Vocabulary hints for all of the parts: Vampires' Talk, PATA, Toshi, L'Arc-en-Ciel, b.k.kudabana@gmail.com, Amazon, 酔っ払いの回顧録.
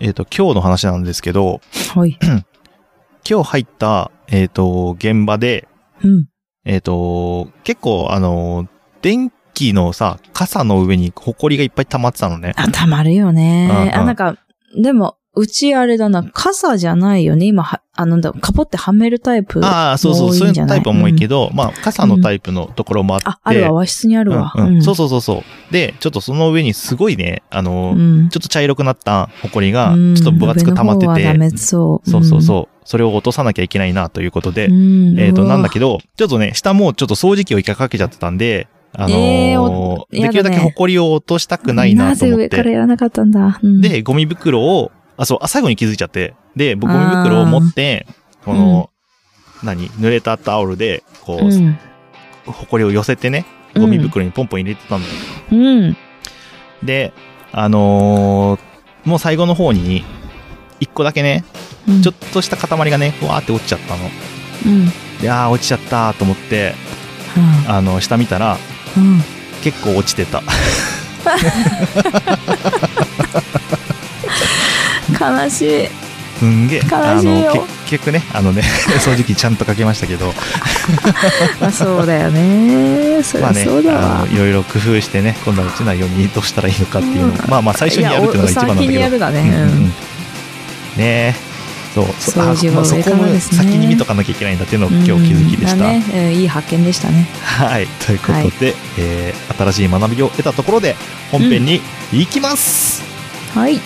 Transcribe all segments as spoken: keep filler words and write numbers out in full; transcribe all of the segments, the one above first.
えっと、今日の話なんですけど、はい、今日入った、えっと、現場で、うん、えっと、結構、あの、電気のさ、傘の上に埃がいっぱい溜まってたのね。あ、溜まるよね、うんうん。あ、なんか、でも、うちあれだな、傘じゃないよね。今、あの、カポってはめるタイプ。ああ、そうそう、そういうタイプも多いけど、うん、まあ、傘のタイプのところもあって。うん、あ、あるわ、和室にあるわ、うんうんうん。そうそうそうそう。で、ちょっとその上にすごいね、あの、うん、ちょっと茶色くなった埃が、ちょっと分厚く溜まってて。ダメそう。そうそうそう。それを落とさなきゃいけないな、ということで。うん、えっと、なんだけど、ちょっとね、下もちょっと掃除機を一回かけちゃってたんで、あのーえーね、できるだけ埃を落としたくないなと思って。なぜ上からやらなかったんだ。うん、で、ゴミ袋を、あ、そう、あ、最後に気づいちゃって。で、僕、ゴミ袋を持って、この、うん、何、濡れたタオルで、こう、うん、埃を寄せてね、ゴミ袋にポンポン入れてたんだよ。うん。で、あのー、もう最後の方に、一個だけね、うん、ちょっとした塊がね、わーって落ちちゃったの。うん。で、あー、落ちちゃったーと思って、うん、あの、下見たら、うん、結構落ちてた悲しい、すんげえ悲しいよ。あの結局ね、あのね掃除機ちゃんとかけましたけどまあそうだよね、それはそうだわ、まあね、いろいろ工夫してね、今度は落ちないようにどうしたらいいのかっていうの、うん、まあまあ最初にやるっていうのが一番なんだけど、先にやるだね、うんうん、ねえ、そう、掃除も上からですね。そこも先に見とかなきゃいけないんだっていうのを今日気づきでした。うん、だね、いい発見でしたね。はい、ということで、はい、えー、新しい学びを得たところで本編に行きます。うん、はい。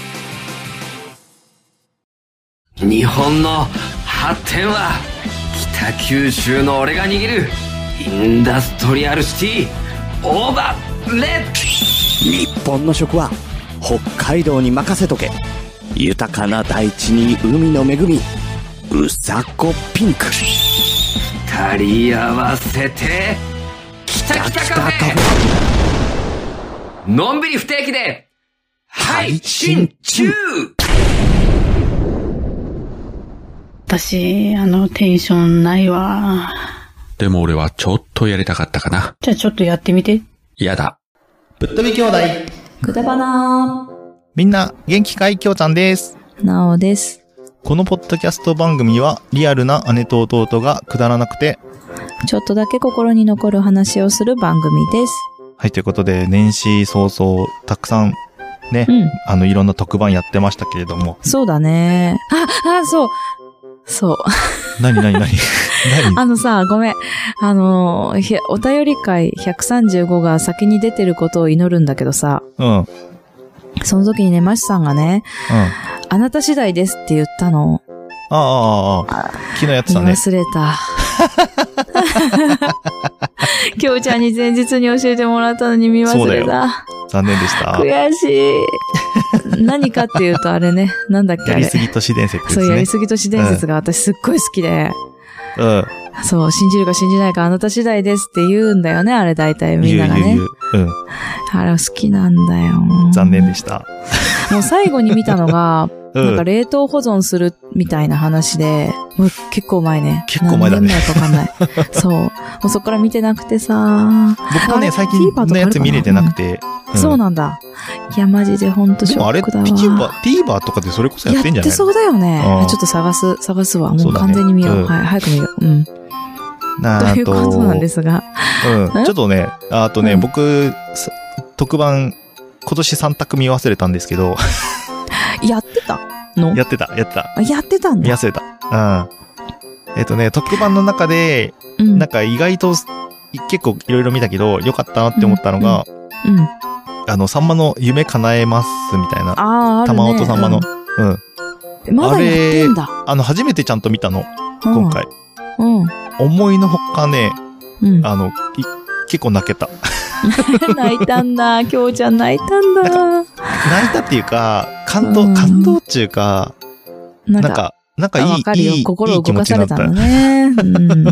日本の発展は北九州の俺が握るインダストリアルシティオーバーレッド。日本の食は北海道に任せとけ。豊かな大地に海の恵み、うさこピンク。二人合わせてきたきたカフェ、のんびり不定期で配信中。私あのテンションないわ。でも俺はちょっとやりたかったかな。じゃあちょっとやってみて。やだ。ぶっとび兄弟くだばな。みんな元気かい？きょうちゃんです。なおです。このポッドキャスト番組はリアルな姉と弟がくだらなくてちょっとだけ心に残る話をする番組です。はい、ということで年始早々たくさんね、うん、あのいろんな特番やってましたけれども。そうだね。あ、あ、そうそう何何何何あのさ、ごめん、あのお便り会ひゃくさんじゅうごが先に出てることを祈るんだけどさ、うん、その時にね、マシさんがね、うん、あなた次第ですって言ったの。ああ、ああ、ああ、昨日やってたね。忘れた。きょうちゃんに前日に教えてもらったのに見忘れた。残念でした。悔しい。何かっていうとあれね、なんだっけあれ。やりすぎ都市伝説ですね。そう、やりすぎ都市伝説が私すっごい好きで。うん。そう、信じるか信じないかあなた次第ですって言うんだよね、あれ大体みんながね。言う言う言う。うん。あれ好きなんだよ。残念でした。もう最後に見たのが、うん、なんか冷凍保存するみたいな話で、もう結構前ね。結構前だね。何年前かわかんない。そう。もうそっから見てなくてさ。僕はね、最近のやつ見れてなくて。うんうん、そうなんだ。いや、マジでほんとショックだわ。でもあれ、TVer とかでそれこそやってんじゃない？やってそうだよね。ちょっと探す、探すわ。もう完全に見よう。うね、はい、早く見よう。うん。なあと。ということなんですが。うん。ちょっとね、あとね、うん、僕、特番、今年さん択見忘れたんですけど。やってたの？やってた、やってた。あ、やってたんだ。見忘れた。うん。えっとね、特番の中で、うん、なんか意外と、結構いろいろ見たけど、良かったなって思ったのが、うん。うん、あの、さんまの夢叶えます、みたいな。ああ、玉音さんまの。うん。うん、まだやってんだ。あれ、あの、初めてちゃんと見たの。うん、今回。うん。思いのほかね、うん、あの、結構泣けた。泣いたんだ、きょうちゃん泣いたんだ。ん泣いたっていうか、感動、うん、感動っていうか、なんか、なんかいい、わかるよ、いい、心を動かされたのね。うん、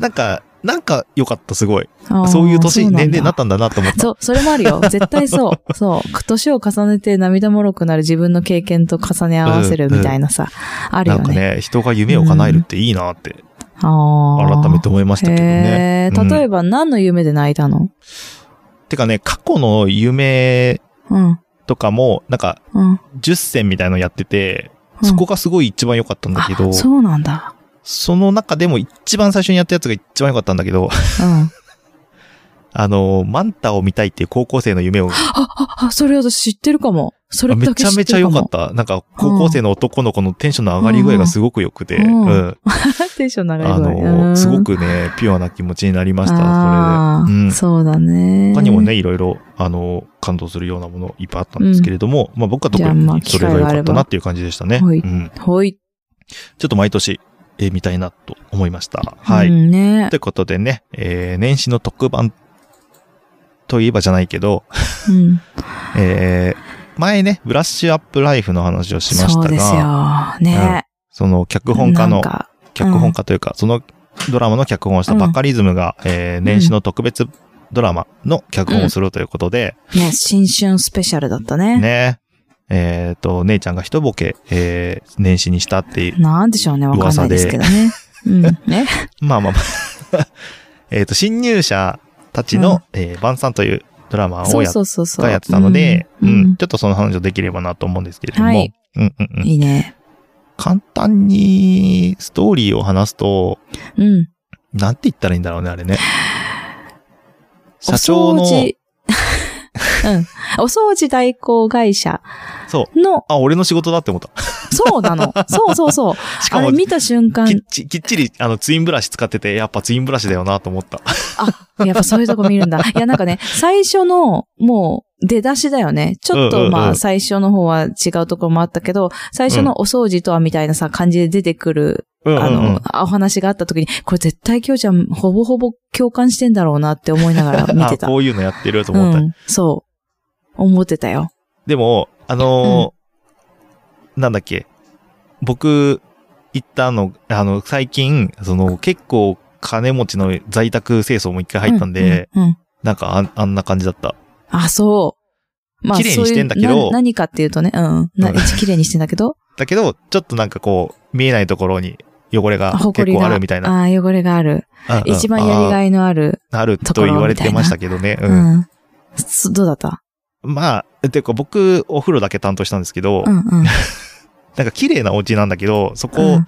なんか、なんか良かった、すごい。そういう年、年齢になったんだなと思った。そう、それもあるよ。絶対そう。そう。年を重ねて涙もろくなる自分の経験と重ね合わせるみたいなさ、うんうん、あるよね。なんかね、人が夢を叶えるっていいなって。うん、あ、改めて思いましたけどね。うん、例えば何の夢で泣いたの？てかね、過去の夢とかも、なんか、じゅっせんみたいなのやってて、うん、そこがすごい一番良かったんだけど、うん、そうなんだ。その中でも一番最初にやったやつが一番良かったんだけど、うん、あの、マンタを見たいっていう高校生の夢を。あ、あ、それ私知ってるかも。それだけ知ってるかも。めちゃめちゃ良かった。なんか、高校生の男の子のテンションの上がり具合がすごく良くて、うんうんうん、テンションの上がり具合。あの、すごくね、ピュアな気持ちになりました、あそれで、うん。そうだね。他にもね、いろいろ、あの、感動するようなものいっぱいあったんですけれども、うん、まあ僕は特にそれが良かったなっていう感じでしたね。ほい、うん。ほい。ちょっと毎年、え、見たいなと思いました。はい。うんね、ということでね、えー、年始の特番といえばじゃないけど、うんえー、前ね、ブラッシュアップライフの話をしましたが、そうですよね、うん、その脚本家の、脚本家というか、うん、そのドラマの脚本をしたバカリズムが、うんえー、年始の特別ドラマの脚本をするということで、うんうん、ね、新春スペシャルだったね。ね。えっ、ー、と、姉ちゃんが一ボケ、えー、年始にしたっていう噂で。なんでしょうね、わかんないですけどね。うん、ね。まあまあまあ。えっと、新入社たちの、うんえー、晩餐というドラマをやってたので、うんうんうん、ちょっとその話をできればなと思うんですけれども。はい。うんうんうん、いいね。簡単にストーリーを話すと、うん、なんて言ったらいいんだろうね、あれね。社長の、うん。お掃除代行会社の。あ、俺の仕事だって思った。そうなの。そうそうそう。しかもあれ見た瞬間。きっちり、きっちり、あの、ツインブラシ使ってて、やっぱツインブラシだよなと思った。あ、やっぱそういうとこ見るんだ。いや、なんかね、最初の、もう、出だしだよね。ちょっと、まあ、最初の方は違うところもあったけど、最初のお掃除とはみたいなさ、感じで出てくる。あの、うんうんうん、お話があった時に、これ絶対今日ちゃんほぼほぼ共感してんだろうなって思いながら見てた。あ、こういうのやってると思った、うん。そう。思ってたよ。でも、あのーうん、なんだっけ。僕、行ったの、あの、最近、その、結構金持ちの在宅清掃も一回入ったんで、うんうんうん、なんかあん、あんな感じだった。あ、そう。まあ、綺麗にしてんだけど。そういう、何かっていうとね、うん。な綺麗にしてんだけど。だけど、ちょっとなんかこう、見えないところに、汚れが結構あるみたいな。ああ、汚れがある、うんうん。一番やりがいのあるところみたいな。あると言われてましたけどね。うん。うん、どうだった？まあ、てか僕、お風呂だけ担当したんですけど、うんうん、なんか綺麗なお家なんだけど、そこ、うん、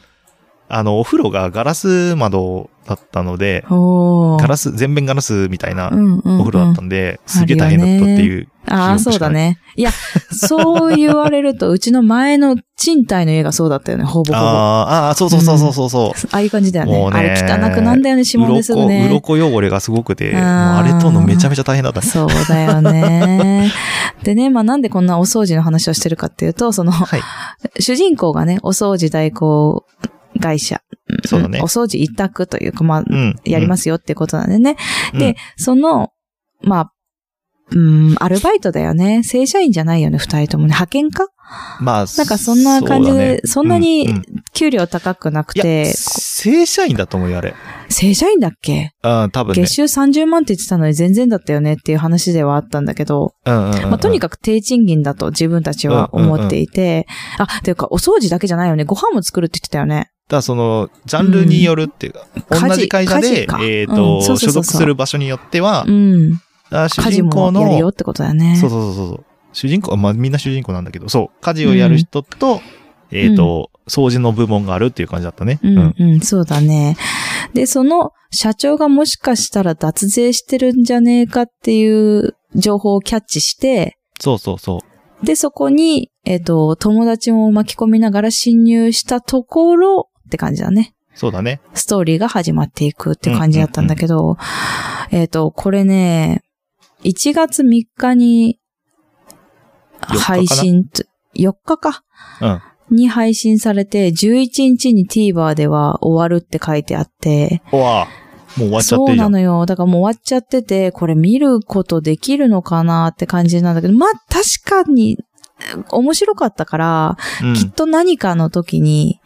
あの、お風呂がガラス窓だったので、ガラス、全面ガラスみたいなお風呂だったんで、うんうんうん、すげえ大変だったっていう。ああ、そうだね。いや、そう言われると、うちの前の賃貸の家がそうだったよね、ほぼほぼ。ああ、そうそうそうそうそう、うん。ああいう感じだよね。もうね、あれ汚くなんだよね、指紋ですよね。うろこ、うろこ汚れがすごくて、あ, あれとのめちゃめちゃ大変だった、ね。そうだよね。でね、まあなんでこんなお掃除の話をしてるかっていうと、その、はい、主人公がね、お掃除代行会社。そうだね。お掃除一択というか、まあ、うん、やりますよってことなんでね。うん、で、その、まあ、うん、アルバイトだよね。正社員じゃないよね、二人ともね。派遣か？まあ、なんかそんな感じで、そ,、ね、そんなに給料高くなくて。うんうん、いや正社員だと思うよ、あれ。正社員だっけ？うん、多分、ね。月収さんじゅうまんって言ってたのに全然だったよねっていう話ではあったんだけど。うんうんうん、まあ、とにかく低賃金だと自分たちは思っていて。うんうんうん、あ、ていうか、お掃除だけじゃないよね。ご飯も作るって言ってたよね。だからその、ジャンルによるっていうか、うん、同じ会社で、えっ、ー、と、うん、そうそうそうそう、所属する場所によっては、うん主人公の家事もやるよってことだよね。そうそうそうそう。主人公、まあみんな主人公なんだけど、そう家事をやる人と、うん、えっ、ー、と、うん、掃除の部門があるっていう感じだったね。うん、うん、うん、そうだね。でその社長がもしかしたら脱税してるんじゃねえかっていう情報をキャッチして、そうそうそう。でそこにえっ、ー、と友達も巻き込みながら侵入したところって感じだね。そうだね。ストーリーが始まっていくって感じだったんだけど、うんうんうん、えっ、ー、とこれね。いちがつみっかに配信、よっかか、うん、に配信されて、じゅういちにちに TVer では終わるって書いてあって。うわもう終わっちゃってる。そうなのよ。だからもう終わっちゃってて、これ見ることできるのかなって感じなんだけど、まあ確かに面白かったから、うん、きっと何かの時に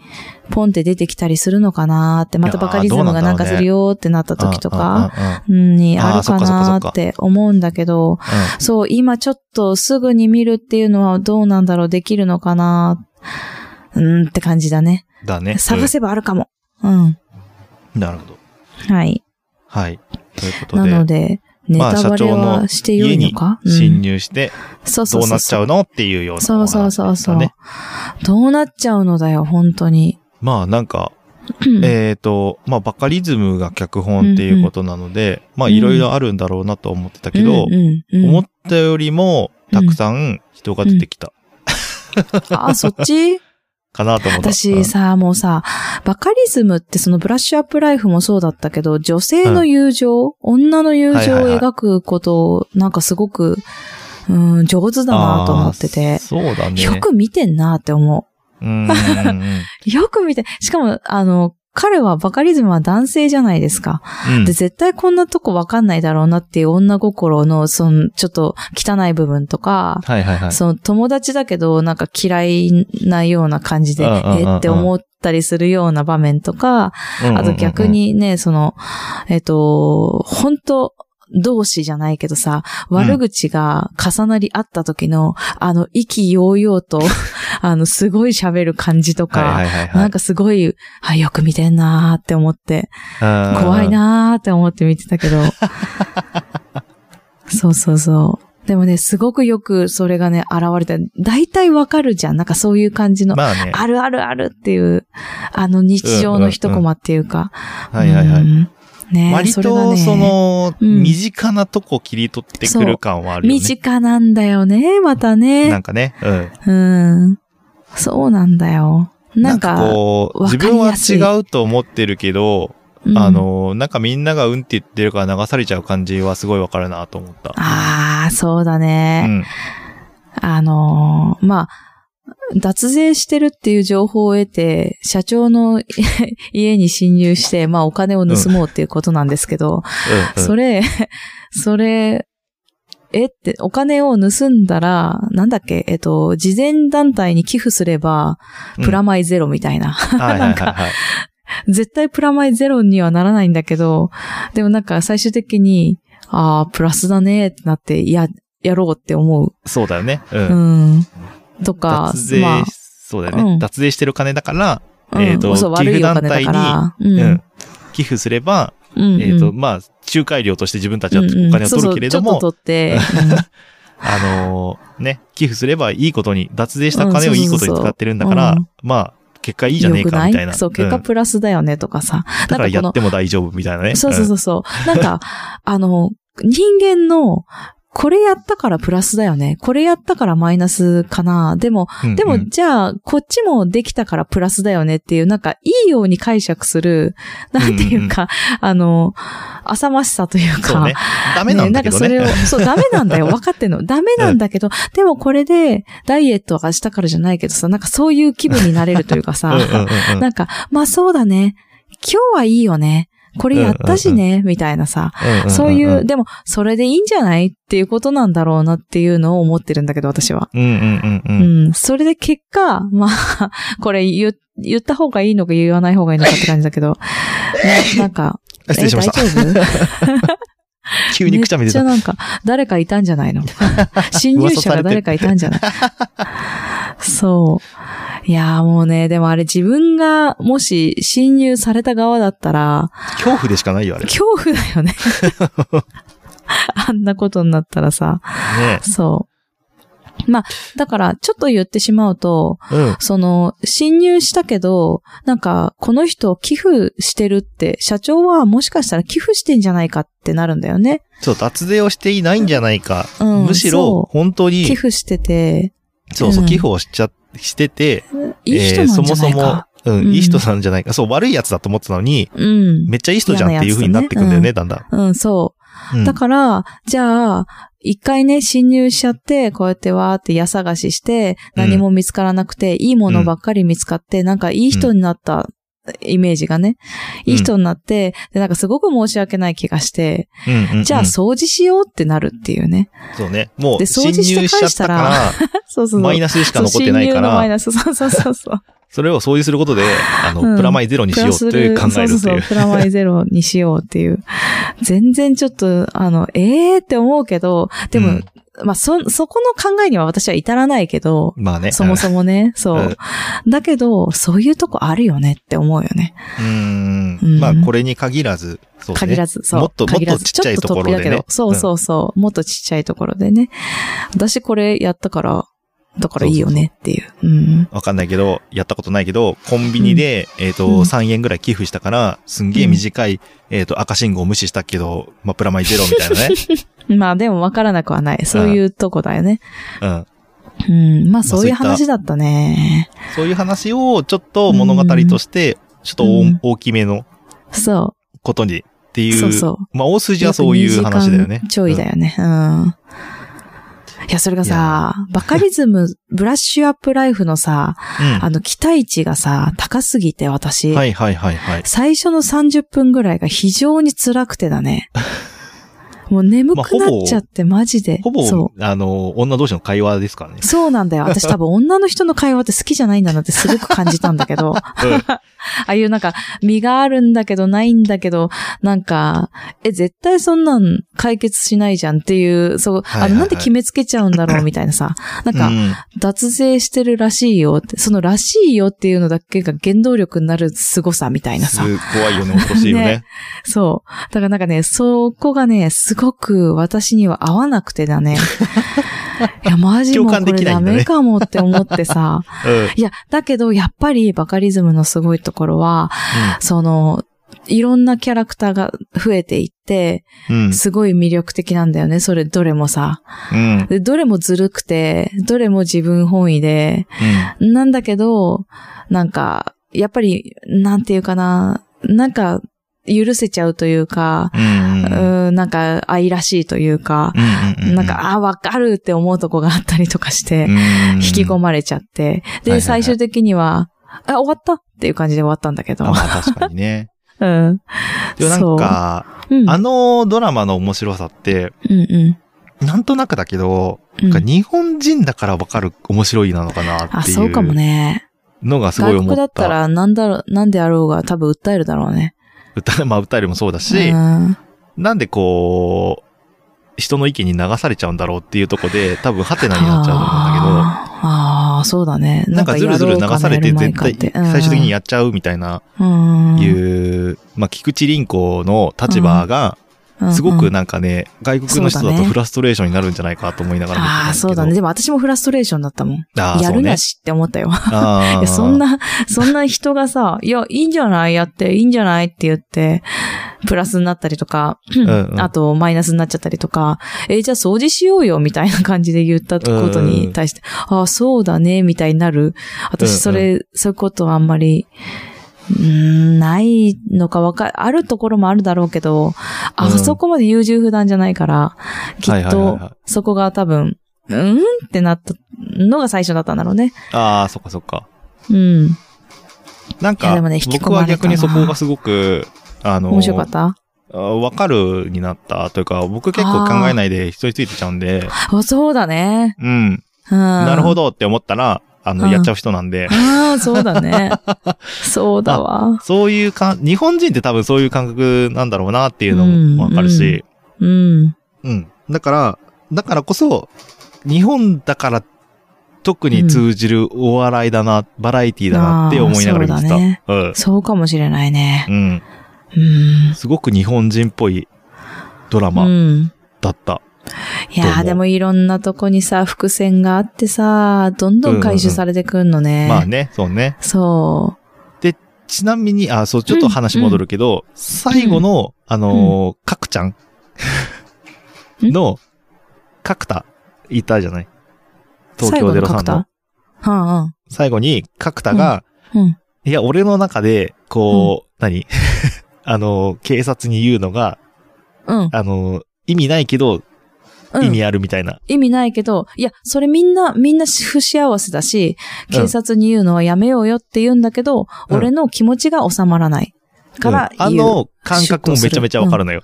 ポンって出てきたりするのかなって、またバカリズムがなんかするよってなった時とかにあるかなって思うんだけど、そう、今ちょっとすぐに見るっていうのはどうなんだろう、できるのかなうんって感じだね。だね。探せばあるかも。うん。なるほど。はい。はい。ということで。なので、ネタバレはしてよいのか、まあ、社長の家に侵入して、うん、どうなっちゃうのっていうような、ね。そうそうそうそう。どうなっちゃうのだよ、本当に。まあなんか、えっと、まあバカリズムが脚本っていうことなので、うんうん、まあいろいろあるんだろうなと思ってたけど、うんうんうん、思ったよりもたくさん人が出てきた。うんうん、あ、そっちかなと思った。私さ、もうさ、バカリズムってそのブラッシュアップライフもそうだったけど、女性の友情、うん、女の友情を描くことをなんかすごく、うん、上手だなと思ってて、そうだね、よく見てんなって思う。うんよく見て、しかもあの、彼はバカリズムは男性じゃないですか、うん。で、絶対こんなとこわかんないだろうなっていう女心の、その、ちょっと汚い部分とか、はいはいはい、その友達だけどなんか嫌いなような感じで、えって思ったりするような場面とか、あと逆にね、その、えっと、本当同士じゃないけどさ、悪口が重なり合った時の、うん、あの、意気揚々と、あの、すごい喋る感じとか、はいはいはい、なんかすごい、あ、よく見てんなーって思って、怖いなーって思って見てたけど、そうそうそう。でもね、すごくよくそれがね、現れた。大体わかるじゃん。なんかそういう感じの、まあね、あるあるあるっていう、あの日常の一コマっていうか、うんうんうん、はいはいはい。うんね、割とその身近なとこ切り取ってくる感はあるよね。うん、身近なんだよね、またね。なんかね、うん、うん、そうなんだよ。なんか、なんかこう自分は違うと思ってるけど、うん、あのなんかみんながうんって言ってるから流されちゃう感じはすごいわかるなと思った。ああ、そうだね。うん、あのー、まあ。脱税してるっていう情報を得て、社長の家に侵入して、まあお金を盗もうっていうことなんですけど、うん、それ、それ、えって、お金を盗んだら、なんだっけ、えっと、慈善団体に寄付すれば、プラマイゼロみたいな。うん、なんか、はいはいはいはい、絶対プラマイゼロにはならないんだけど、でもなんか最終的に、ああ、プラスだねってなって、や、やろうって思う。そうだよね。うん。うんとか、脱税、まあ、そうだよね、うん。脱税してる金だから、うん、えっ、ー、と、寄付団体に、うんうん、寄付すれば、うんうん、えっ、ー、と、まあ、仲介料として自分たちはお金を取るけれども、あのー、ね、寄付すればいいことに、脱税した金をいいことに使ってるんだから、うん、そうそうそううん、まあ、結果いいじゃねえかみたいな。そう、結果プラスだよねとかさ。うん、だからやっても大丈夫みたいなね。そうそうそうそう。なんか、あの、人間の、これやったからプラスだよね。これやったからマイナスかな。でも、うんうん、でもじゃあ、こっちもできたからプラスだよねっていう、なんか、いいように解釈する、なんていうか、うんうん、あの、浅ましさというか。そうね。ダメなんだけどね。ね、なんかそれを、そう、ダメなんだよ。分かってんの。ダメなんだけど、うん、でもこれで、ダイエットはしたからじゃないけどさ、なんかそういう気分になれるというかさ、うんうんうんうん、なんか、まあそうだね。今日はいいよね。これやったしね、うんうんうん、みたいなさ、うんうんうん、そういう、でも、それでいいんじゃないっていうことなんだろうなっていうのを思ってるんだけど、私は。うんうんうんうん。うん、それで結果、まあ、これ言、言った方がいいのか言わない方がいいのかって感じだけど、な, なんか、失礼しました。え、大丈夫急にくちゃみ出た。めっちゃなんか、誰かいたんじゃないの侵入者が誰かいたんじゃないそう。いやーもうね、でもあれ自分がもし侵入された側だったら。恐怖でしかないよ、あれ。恐怖だよね。あんなことになったらさ。ね、そう。まあ、だから、ちょっと言ってしまうと、うん、その、侵入したけど、なんか、この人寄付してるって、社長はもしかしたら寄付してんじゃないかってなるんだよね。そう、脱税をしていないんじゃないか。うん、むしろ、本当に。寄付してて。そうそう、寄付をしちゃ、してて、うんえー、いい人なんじゃないか。そもそも、うん、いい人なんじゃないか。そう、悪いやつだと思ってたのに、うん、めっちゃいい人じゃんっていう風になってくんだよね、だんだん。うん、そう。うん、だから、じゃあ、一回ね、侵入しちゃって、こうやってわーって家探しして、何も見つからなくて、うん、いいものばっかり見つかって、なんかいい人になったイメージがね、うん、いい人になって、で、なんかすごく申し訳ない気がして、うんうん、じゃあ掃除しようってなるっていうね。そうね。もう、で掃除して返したら、そうそうそうマイナスしか残ってないから。そう、侵入のマイナス、そうそうそうそう。それを掃除することで、あの、うん、プラマイゼロにしようという考えるっていう。そうそうそう、プラマイゼロにしようっていう。全然ちょっと、あの、ええー、って思うけど、でも、うん、まあ、そ、そこの考えには私は至らないけど、まあね、そもそもね、そう。だけど、そういうとこあるよねって思うよね。うん、うん、まあ、これに限らず、そうね、限らず、そう。もっと、もっとちっちゃいところでね。そうそうそう、うん。もっとちっちゃいところでね。私これやったから、だからいいよねっていう。そうそうそう、うん。わかんないけど、やったことないけど、コンビニで、うん、えっ、ー、と、うん、さんえんぐらい寄付したから、すんげえ短い、うん、えっ、ー、と、赤信号を無視したけど、まあ、プラマイゼロみたいなね。まあ、でもわからなくはない。そういうとこだよね。うん。うん。まあ、そういう話だったね。まあ、そういった、そういう話を、ちょっと物語として、ちょっと、うん、大きめの。そう。ことに。っていう。そうそう。まあ、大筋はそういう話だよね。ちょいだよね。うん。うん、いや、それがさ、バカリズム、ブラッシュアップライフのさ、うん、あの、期待値がさ、高すぎて私。はいはいはいはい。最初のさんじゅっぷんぐらいが非常に辛くてだね。もう眠くなっちゃって、まあ、マジで。ほぼ、そうあの、女同士の会話ですからね。そうなんだよ。私多分女の人の会話って好きじゃないんだなってすごく感じたんだけど。うん、ああいうなんか、身があるんだけどないんだけど、なんか、え、絶対そんなん解決しないじゃんっていう、そう、はいはいはい、あの、なんで決めつけちゃうんだろうみたいなさ。なんか、うん、脱税してるらしいよって、そのらしいよっていうのだけが原動力になる凄さみたいなさ。怖いよね、恐ろしいよね。ね、そう。だからなんかね、そこがね、すごく私には合わなくてだね。いや、マジもうこれダメかもって思ってさ。うん、いや、だけどやっぱりバカリズムのすごいところは、うん、その、いろんなキャラクターが増えていって、うん、すごい魅力的なんだよね。それ、どれもさ、うんで。どれもずるくて、どれも自分本位で、うん、なんだけど、なんか、やっぱり、なんていうかな、なんか、許せちゃうというか、うんうん、うーんなんか愛らしいというか、うんうんうん、なんかあわかるって思うとこがあったりとかして、うんうん、引き込まれちゃって、で、はいはいはい、最終的にはあ終わったっていう感じで終わったんだけど、あ、まあ、確かにね。うん。でもなんか、うん、あのドラマの面白さって、うんうん、なんとなくだけど、うん、なんか日本人だからわかる面白いなのかなっていう。あ、そうかもね。のがすごい思った。外国だったらなんだろう、なんであろうが多分訴えるだろうね。歌、まあ歌よりもそうだし、うん、なんでこう、人の意見に流されちゃうんだろうっていうとこで、多分ハテナになっちゃうと思うんだけど。ああ、そうだね。なんかずるずる流されて絶対、最終的にやっちゃうみたいな、いう、まあ菊池凛子の立場が、すごくなんかね、外国の人だとフラストレーションになるんじゃないかと思いながら見てたんだけど。ああ、そうだね。でも私もフラストレーションだったもん。ああ、やるなしって思ったよ。ああ。いや、そんな、そんな人がさ、いや、いいんじゃないやって、いいんじゃないって言って、プラスになったりとか、うんうん、あとマイナスになっちゃったりとか、えー、じゃあ掃除しようよみたいな感じで言ったことに対して、うんうん、ああ、そうだね、みたいになる。私、それ、うんうん、そういうことはあんまり、んーないのかわかる、あるところもあるだろうけど、あ、うん、そこまで優柔不断じゃないから、きっと、そこが多分、はいはいはいはい、うんってなったのが最初だったんだろうね。ああ、そっかそっか。うん。なんか、ね、僕は逆にそこがすごく、あの、面白かった?わかるになったというか、僕結構考えないで人についてちゃうんで。あ、そうだね。うん。うん、なるほどって思ったら、あの、うん、やっちゃう人なんで。ああ、そうだね。そうだわ。そういうか、日本人って多分そういう感覚なんだろうなっていうのもわかるし。うん、うん。うん。だから、だからこそ、日本だから特に通じるお笑いだな、うん、バラエティだなって思いながら見てた。そうだね。うん。そうかもしれないね。うん。うん、すごく日本人っぽいドラマだった。うん、いやーでもいろんなとこにさ、伏線があってさ、どんどん回収されてくんのね。うんうんうん、まあね、そうね。そう。で、ちなみに、あ、そう、ちょっと話戻るけど、うんうん、最後の、あのー、かくちゃんの、かくた、いたじゃない。東京ゼロさんの。はあはあ、最後に、かくたが、うんうん、いや、俺の中で、こう、うん、何あのー、警察に言うのが、うん、あのー、意味ないけど、意味あるみたいな、うん。意味ないけど、いや、それみんな、みんな不幸せだし、警察に言うのはやめようよって言うんだけど、うん、俺の気持ちが収まらないから言う、うん、あの感覚もめちゃめちゃわかるのよ。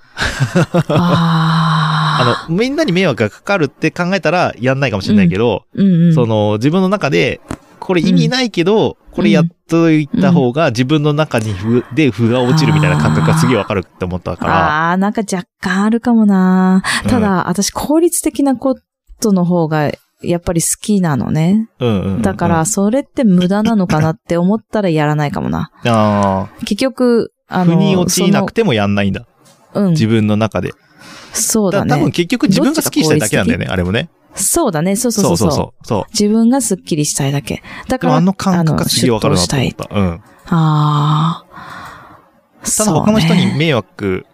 うん、あの、みんなに迷惑がかかるって考えたらやんないかもしれないけど、うんうんうん、その、自分の中で、これ意味ないけど、うん、これやっといた方が自分の中にふで歩が落ちるみたいな感覚がすげえわかるって思ったから。ああ、なんか若干あるかもな。ただ、うん、私効率的なこトの方がやっぱり好きなのね、うんうんうん、だからそれって無駄なのかなって思ったらやらないかもなあ結局あの腑に落ちなくてもやんないんだ、うん、自分の中でそうだねだ多分結局自分がスッキリしたいだけなんだよねあれもねそうだねそうそうそうそうそうそう自分がスッキリしたいだけだからあの感覚がすげえわかるなと思った、うん、ああただ他の人に迷惑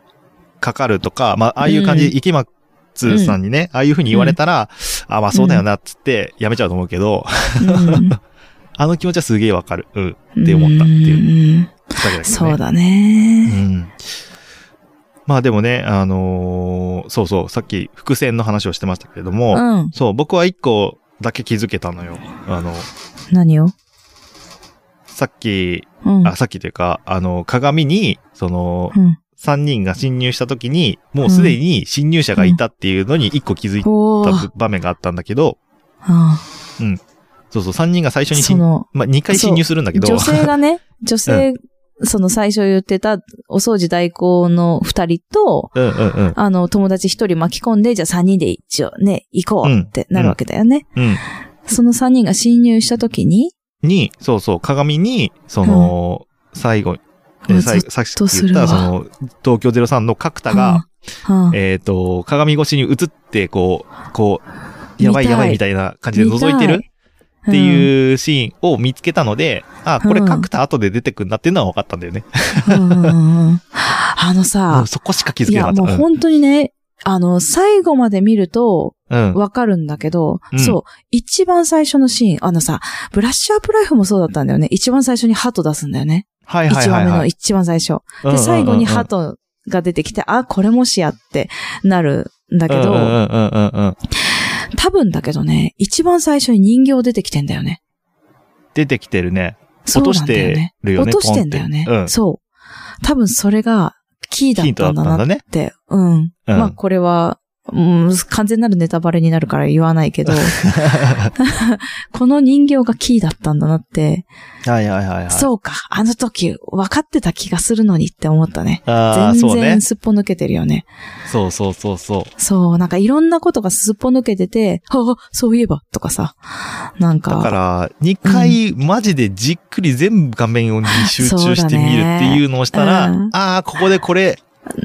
かかるとか、まあああいう感じで池松さんにね、うん、ああいう風に言われたら、うん、あまあそうだよなっつってやめちゃうと思うけど、うん、あの気持ちはすげえわかる、うん、って思ったっていう、うんだけだけどね、そうだね、うん、まあでもねあのー、そうそうさっき伏線の話をしてましたけれども、うん、そう僕は一個だけ気づけたのよあの何をさっき、うん、あさっきというかあの鏡にその、うん三人が侵入した時に、もうすでに侵入者がいたっていうのに一個気づいた場面があったんだけど、うん。うんうん、そうそう、三人が最初に侵入、まあ、二回侵入するんだけど。女性がね、女性、うん、その最初言ってたお掃除代行の二人と、うんうんうん、あの、友達一人巻き込んで、じゃあ三人で一応ね、行こうってなるわけだよね。うんうん、その三人が侵入した時にに、そうそう、鏡に、その、うん、最後、でさっき言ったその東京ゼロさんの角田が、うんうん、えっ、ー、と鏡越しに映ってこうこうやばいやばいみたいな感じで覗いてるっていうシーンを見つけたので、うん、あこれ角田後で出てくるんだっていうのは分かったんだよね。うんうんうん、あのさそこしか気づけなかった。いやもう本当にねあの最後まで見ると分かるんだけど、うん、そう一番最初のシーンあのさブラッシュアップライフもそうだったんだよね一番最初にハト出すんだよね。はいはいはいはい、いちわめの一番最初。うんうんうんうん、で、最後にハトが出てきて、あ、これもしやってなるんだけど、うんうんうんうん、多分だけどね、一番最初に人形出てきてんだよね。出てきてるね。落としてるよね。落としてんだよね。うん、そう。多分それがキーだったんだなって。ってうん、うん。まあこれは、うん、完全なるネタバレになるから言わないけど、この人形がキーだったんだなって。はいはいはい、はい。そうか。あの時分かってた気がするのにって思ったね。あ全然すっぽ抜けてるよね。そうそうそうそう。そう、なんかいろんなことがすっぽ抜けてて、ああ、そういえばとかさ。なんか。だから、にかいマジでじっくり全部画面に集中してみるっていうのをしたら、うん、ああ、ここでこれ、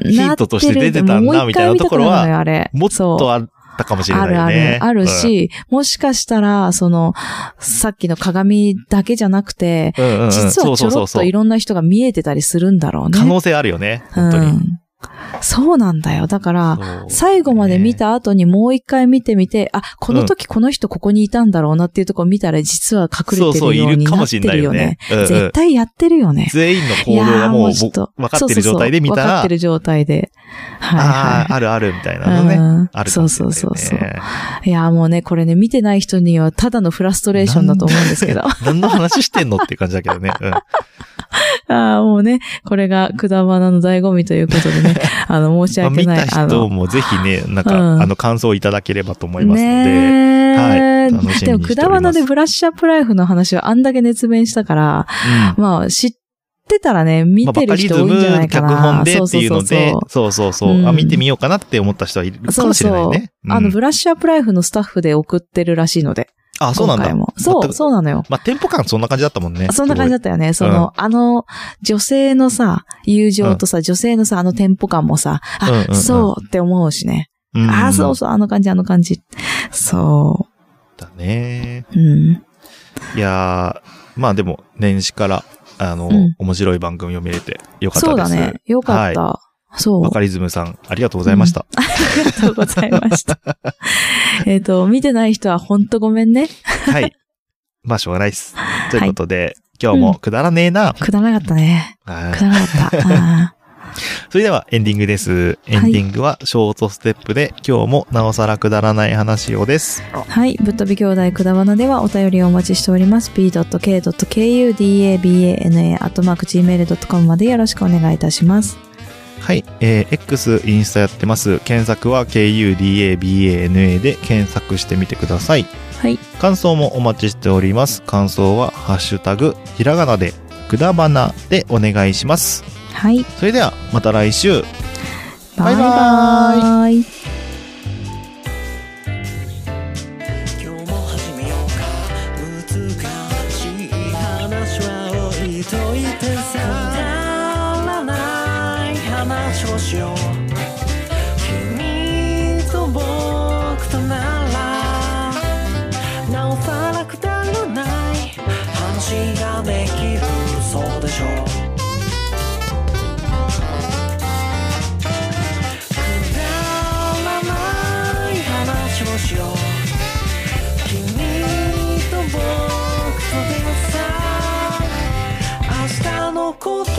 ヒントとして出てたんだみたいなところはもっとあったかもしれないね。あるあるあるし、うん、もしかしたらそのさっきの鏡だけじゃなくて、うんうんうん、実はちょろっといろんな人が見えてたりするんだろうね。可能性あるよね。本当に。うん、そうなんだよ。だから、ね、最後まで見た後にもう一回見てみて、あこの時この人ここにいたんだろうなっていうところを見たら実は隠れてるようになってるよね。そうそういるかもしれないよね。うんうん、絶対やってるよね。全員の行動がもう分かってる状態で見たら、分かってる状態で、はいはい、あああるあるみたいなのね。うん、あるかもしれないよね。そうそうそうそう。いやもうねこれね見てない人にはただのフラストレーションだと思うんですけど。何の話してんのっていう感じだけどね。うんああ、もうね、これがくだばなの醍醐味ということでね、あの、申し訳ない。まあ、見た人もぜひね、なんか、うん、あの、感想をいただければと思いますので、ねはい、楽しみにしております。でも、くだばなでブラッシュアップライフの話をあんだけ熱弁したから、うん、まあ、知ってたらね、見てる人多いんじゃないかな。まあ、バカリズム、脚本でっていうので、そうそうそう、うん、あ、見てみようかなって思った人はいるかもしれないね。そうそううん、あの、ブラッシュアップライフのスタッフで送ってるらしいので。あ、そうなんだ。そう、そうなのよ。まあ、テンポ感そんな感じだったもんね。そんな感じだったよね。その、うん、あの、女性のさ、友情とさ、女性のさ、あのテンポ感もさ、あ、うんうんうん、そうって思うしね。うん、あ、そうそう、あの感じ、あの感じ。そう。だね。うん。いやー、まあでも、年始から、あの、うん、面白い番組を見れてよかったです。そうだね。よかった。はいそう。バカリズムさん、ありがとうございました。うん、ありがとうございました。えっと、見てない人はほんとごめんね。はい。まあ、しょうがないです。ということで、はい、今日もくだらねえな。うん、くだらなかったね。くだらなかった。それではエンディングです。エンディングはショートステップで、はい、今日もなおさらくだらない話をです。はい、ぶっ飛び兄弟くだばなではお便りをお待ちしております。ビー ドット ケー ドット ケー ユー ディー エー ビー エー エヌ エー アットマーク ジーメール ドット コム までよろしくお願いいたします。はい、えー、X、インスタやってます。検索は ケー ユー ディー エー ビー エー エヌ エー で検索してみてください。はい。感想もお待ちしております。感想はハッシュタグひらがなでくだばなでお願いします。はい。それではまた来週。バイバーイ。バイバーイ。といてさ、くだらない話をしよう。君と僕とならなおさらくだらない話ができる、そうでしょう。くだらない話をしよう。君と僕とでさ、明日のこと